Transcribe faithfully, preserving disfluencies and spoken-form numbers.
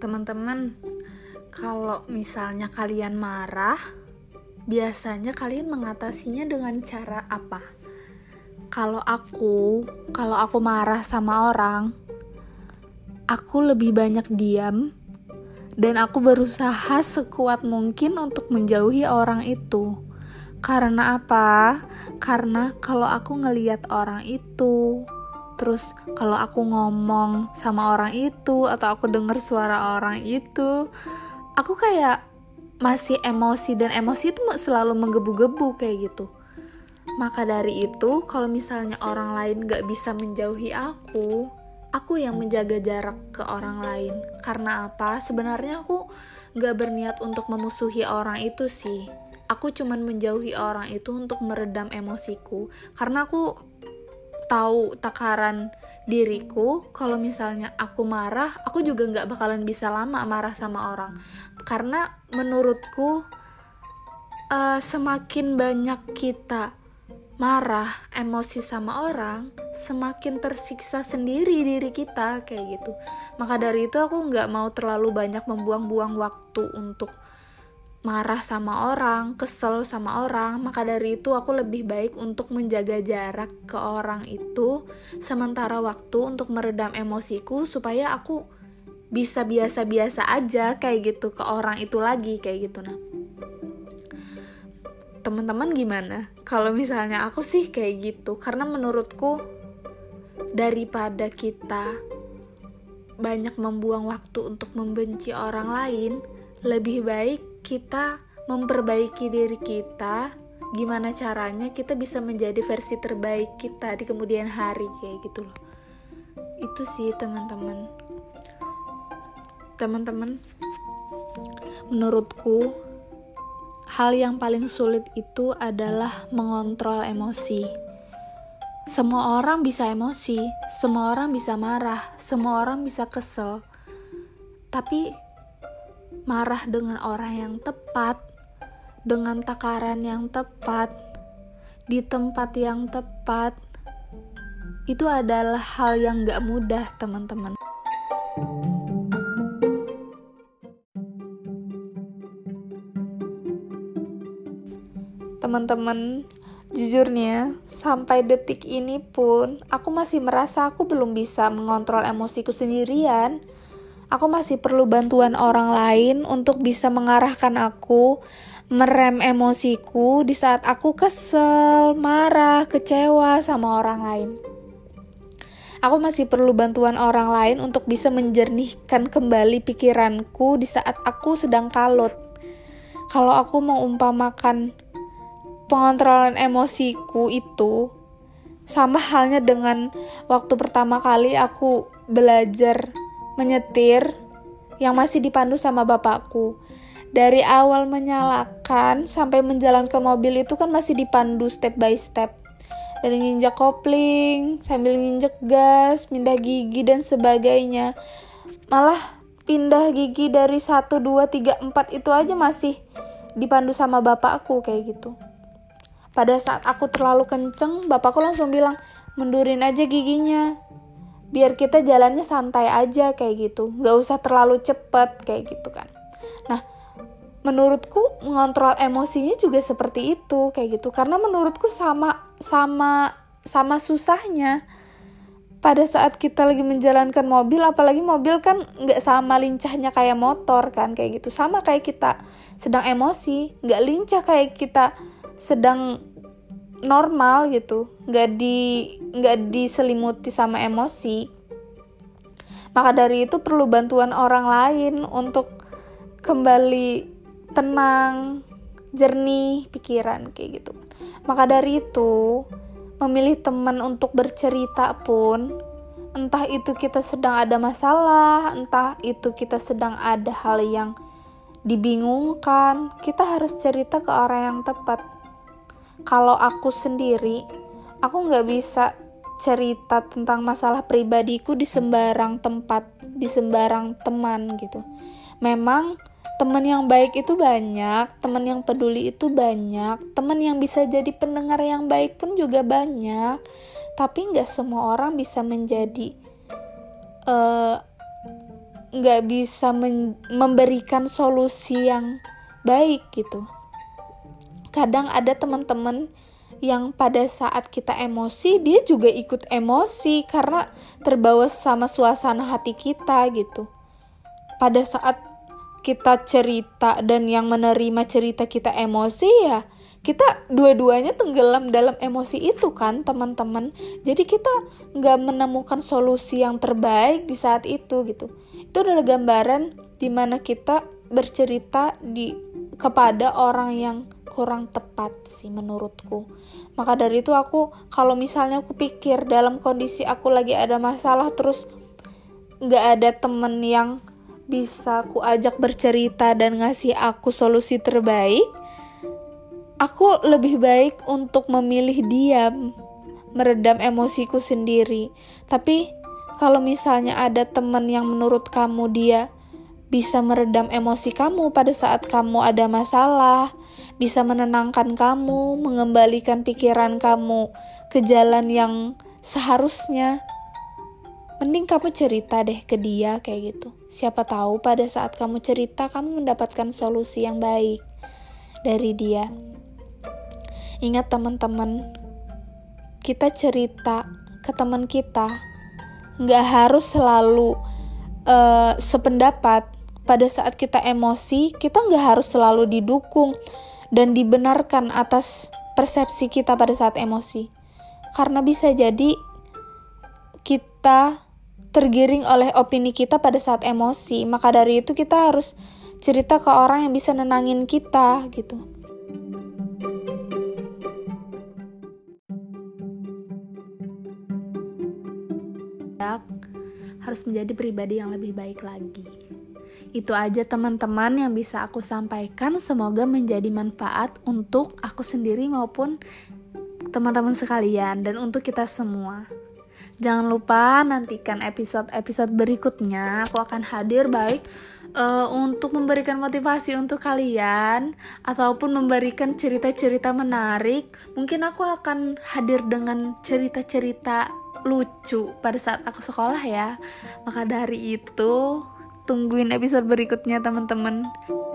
teman-teman, kalau misalnya kalian marah, biasanya kalian mengatasinya dengan cara apa? Kalau aku, kalau aku marah sama orang, aku lebih banyak diam dan aku berusaha sekuat mungkin untuk menjauhi orang itu. Karena apa? Karena kalau aku ngelihat orang itu, terus kalau aku ngomong sama orang itu atau aku dengar suara orang itu, aku kayak masih emosi, dan emosi itu selalu menggebu-gebu kayak gitu. Maka dari itu, kalau misalnya orang lain gak bisa menjauhi aku, aku yang menjaga jarak ke orang lain. Karena apa? Sebenarnya aku gak berniat untuk memusuhi orang itu sih. Aku cuman menjauhi orang itu untuk meredam emosiku. Karena aku tahu takaran diriku, kalau misalnya aku marah, aku juga gak bakalan bisa lama marah sama orang. Karena menurutku, uh, semakin banyak kita marah, emosi sama orang, semakin tersiksa sendiri diri kita, kayak gitu. Maka dari itu aku gak mau terlalu banyak membuang-buang waktu untuk marah sama orang, kesel sama orang. Maka dari itu aku lebih baik untuk menjaga jarak ke orang itu sementara waktu untuk meredam emosiku, supaya aku bisa biasa-biasa aja kayak gitu ke orang itu lagi, kayak gitu. Nah, teman-teman gimana? Kalau misalnya aku sih kayak gitu, karena menurutku daripada kita banyak membuang waktu untuk membenci orang lain, lebih baik kita memperbaiki diri kita. Gimana caranya kita bisa menjadi versi terbaik kita di kemudian hari, kayak gitu loh. Itu sih teman-teman. Teman-teman, menurutku hal yang paling sulit itu adalah mengontrol emosi. Semua orang bisa emosi, semua orang bisa marah, semua orang bisa kesel. Tapi marah dengan orang yang tepat, dengan takaran yang tepat, di tempat yang tepat, itu adalah hal yang gak mudah, teman-teman. Teman-teman, jujurnya sampai detik ini pun aku masih merasa aku belum bisa mengontrol emosiku sendirian. Aku masih perlu bantuan orang lain untuk bisa mengarahkan aku, merem emosiku di saat aku kesel, marah, kecewa sama orang lain. Aku masih perlu bantuan orang lain untuk bisa menjernihkan kembali pikiranku di saat aku sedang kalut. Kalau aku mengumpamakan pengontrolan emosiku itu sama halnya dengan waktu pertama kali aku belajar menyetir yang masih dipandu sama bapakku. Dari awal menyalakan sampai menjalankan mobil itu kan masih dipandu step by step. Dari nginjak kopling, sambil nginjak gas, pindah gigi dan sebagainya. Malah pindah gigi dari satu, dua, tiga, empat itu aja masih dipandu sama bapakku kayak gitu. Pada saat aku terlalu kenceng, bapakku langsung bilang, "Mundurin aja giginya, biar kita jalannya santai aja," kayak gitu. Gak usah terlalu cepet, kayak gitu kan. Nah, menurutku mengontrol emosinya juga seperti itu, kayak gitu. Karena menurutku sama, sama, sama susahnya. Pada saat kita lagi menjalankan mobil, apalagi mobil kan gak sama lincahnya kayak motor kan, kayak gitu. Sama kayak kita sedang emosi, gak lincah kayak kita sedang normal gitu, nggak di nggak diselimuti sama emosi. Maka dari itu perlu bantuan orang lain untuk kembali tenang, jernih pikiran kayak gitu. Maka dari itu memilih teman untuk bercerita pun, entah itu kita sedang ada masalah, entah itu kita sedang ada hal yang dibingungkan, kita harus cerita ke orang yang tepat. Kalau aku sendiri, aku gak bisa cerita tentang masalah pribadiku di sembarang tempat, di sembarang teman gitu. Memang teman yang baik itu banyak, teman yang peduli itu banyak, teman yang bisa jadi pendengar yang baik pun juga banyak. Tapi gak semua orang bisa menjadi uh, nggak bisa men- memberikan solusi yang baik gitu. Kadang ada teman-teman yang pada saat kita emosi, dia juga ikut emosi karena terbawa sama suasana hati kita gitu. Pada saat kita cerita dan yang menerima cerita kita emosi, ya kita dua-duanya tenggelam dalam emosi itu kan teman-teman. Jadi kita gak menemukan solusi yang terbaik di saat itu gitu. Itu adalah gambaran dimana kita bercerita di kepada orang yang kurang tepat sih menurutku. Maka dari itu aku, kalau misalnya aku pikir dalam kondisi aku lagi ada masalah terus gak ada temen yang bisa aku ajak bercerita dan ngasih aku solusi terbaik, aku lebih baik untuk memilih diam, meredam emosiku sendiri. Tapi kalau misalnya ada temen yang menurut kamu dia bisa meredam emosi kamu pada saat kamu ada masalah, bisa menenangkan kamu, mengembalikan pikiran kamu ke jalan yang seharusnya, mending kamu cerita deh ke dia kayak gitu. Siapa tahu pada saat kamu cerita kamu mendapatkan solusi yang baik dari dia. Ingat teman-teman, kita cerita ke teman kita nggak harus selalu uh, sependapat. Pada saat kita emosi, kita nggak harus selalu didukung dan dibenarkan atas persepsi kita pada saat emosi. Karena bisa jadi kita tergiring oleh opini kita pada saat emosi. Maka dari itu kita harus cerita ke orang yang bisa nenangin kita gitu. Harus menjadi pribadi yang lebih baik lagi. Itu aja teman-teman yang bisa aku sampaikan, semoga menjadi manfaat untuk aku sendiri maupun teman-teman sekalian dan untuk kita semua. Jangan lupa nantikan episode-episode berikutnya, aku akan hadir baik uh, untuk memberikan motivasi untuk kalian ataupun memberikan cerita-cerita menarik. Mungkin aku akan hadir dengan cerita-cerita lucu pada saat aku sekolah ya. Maka dari itu, tungguin episode berikutnya teman-teman.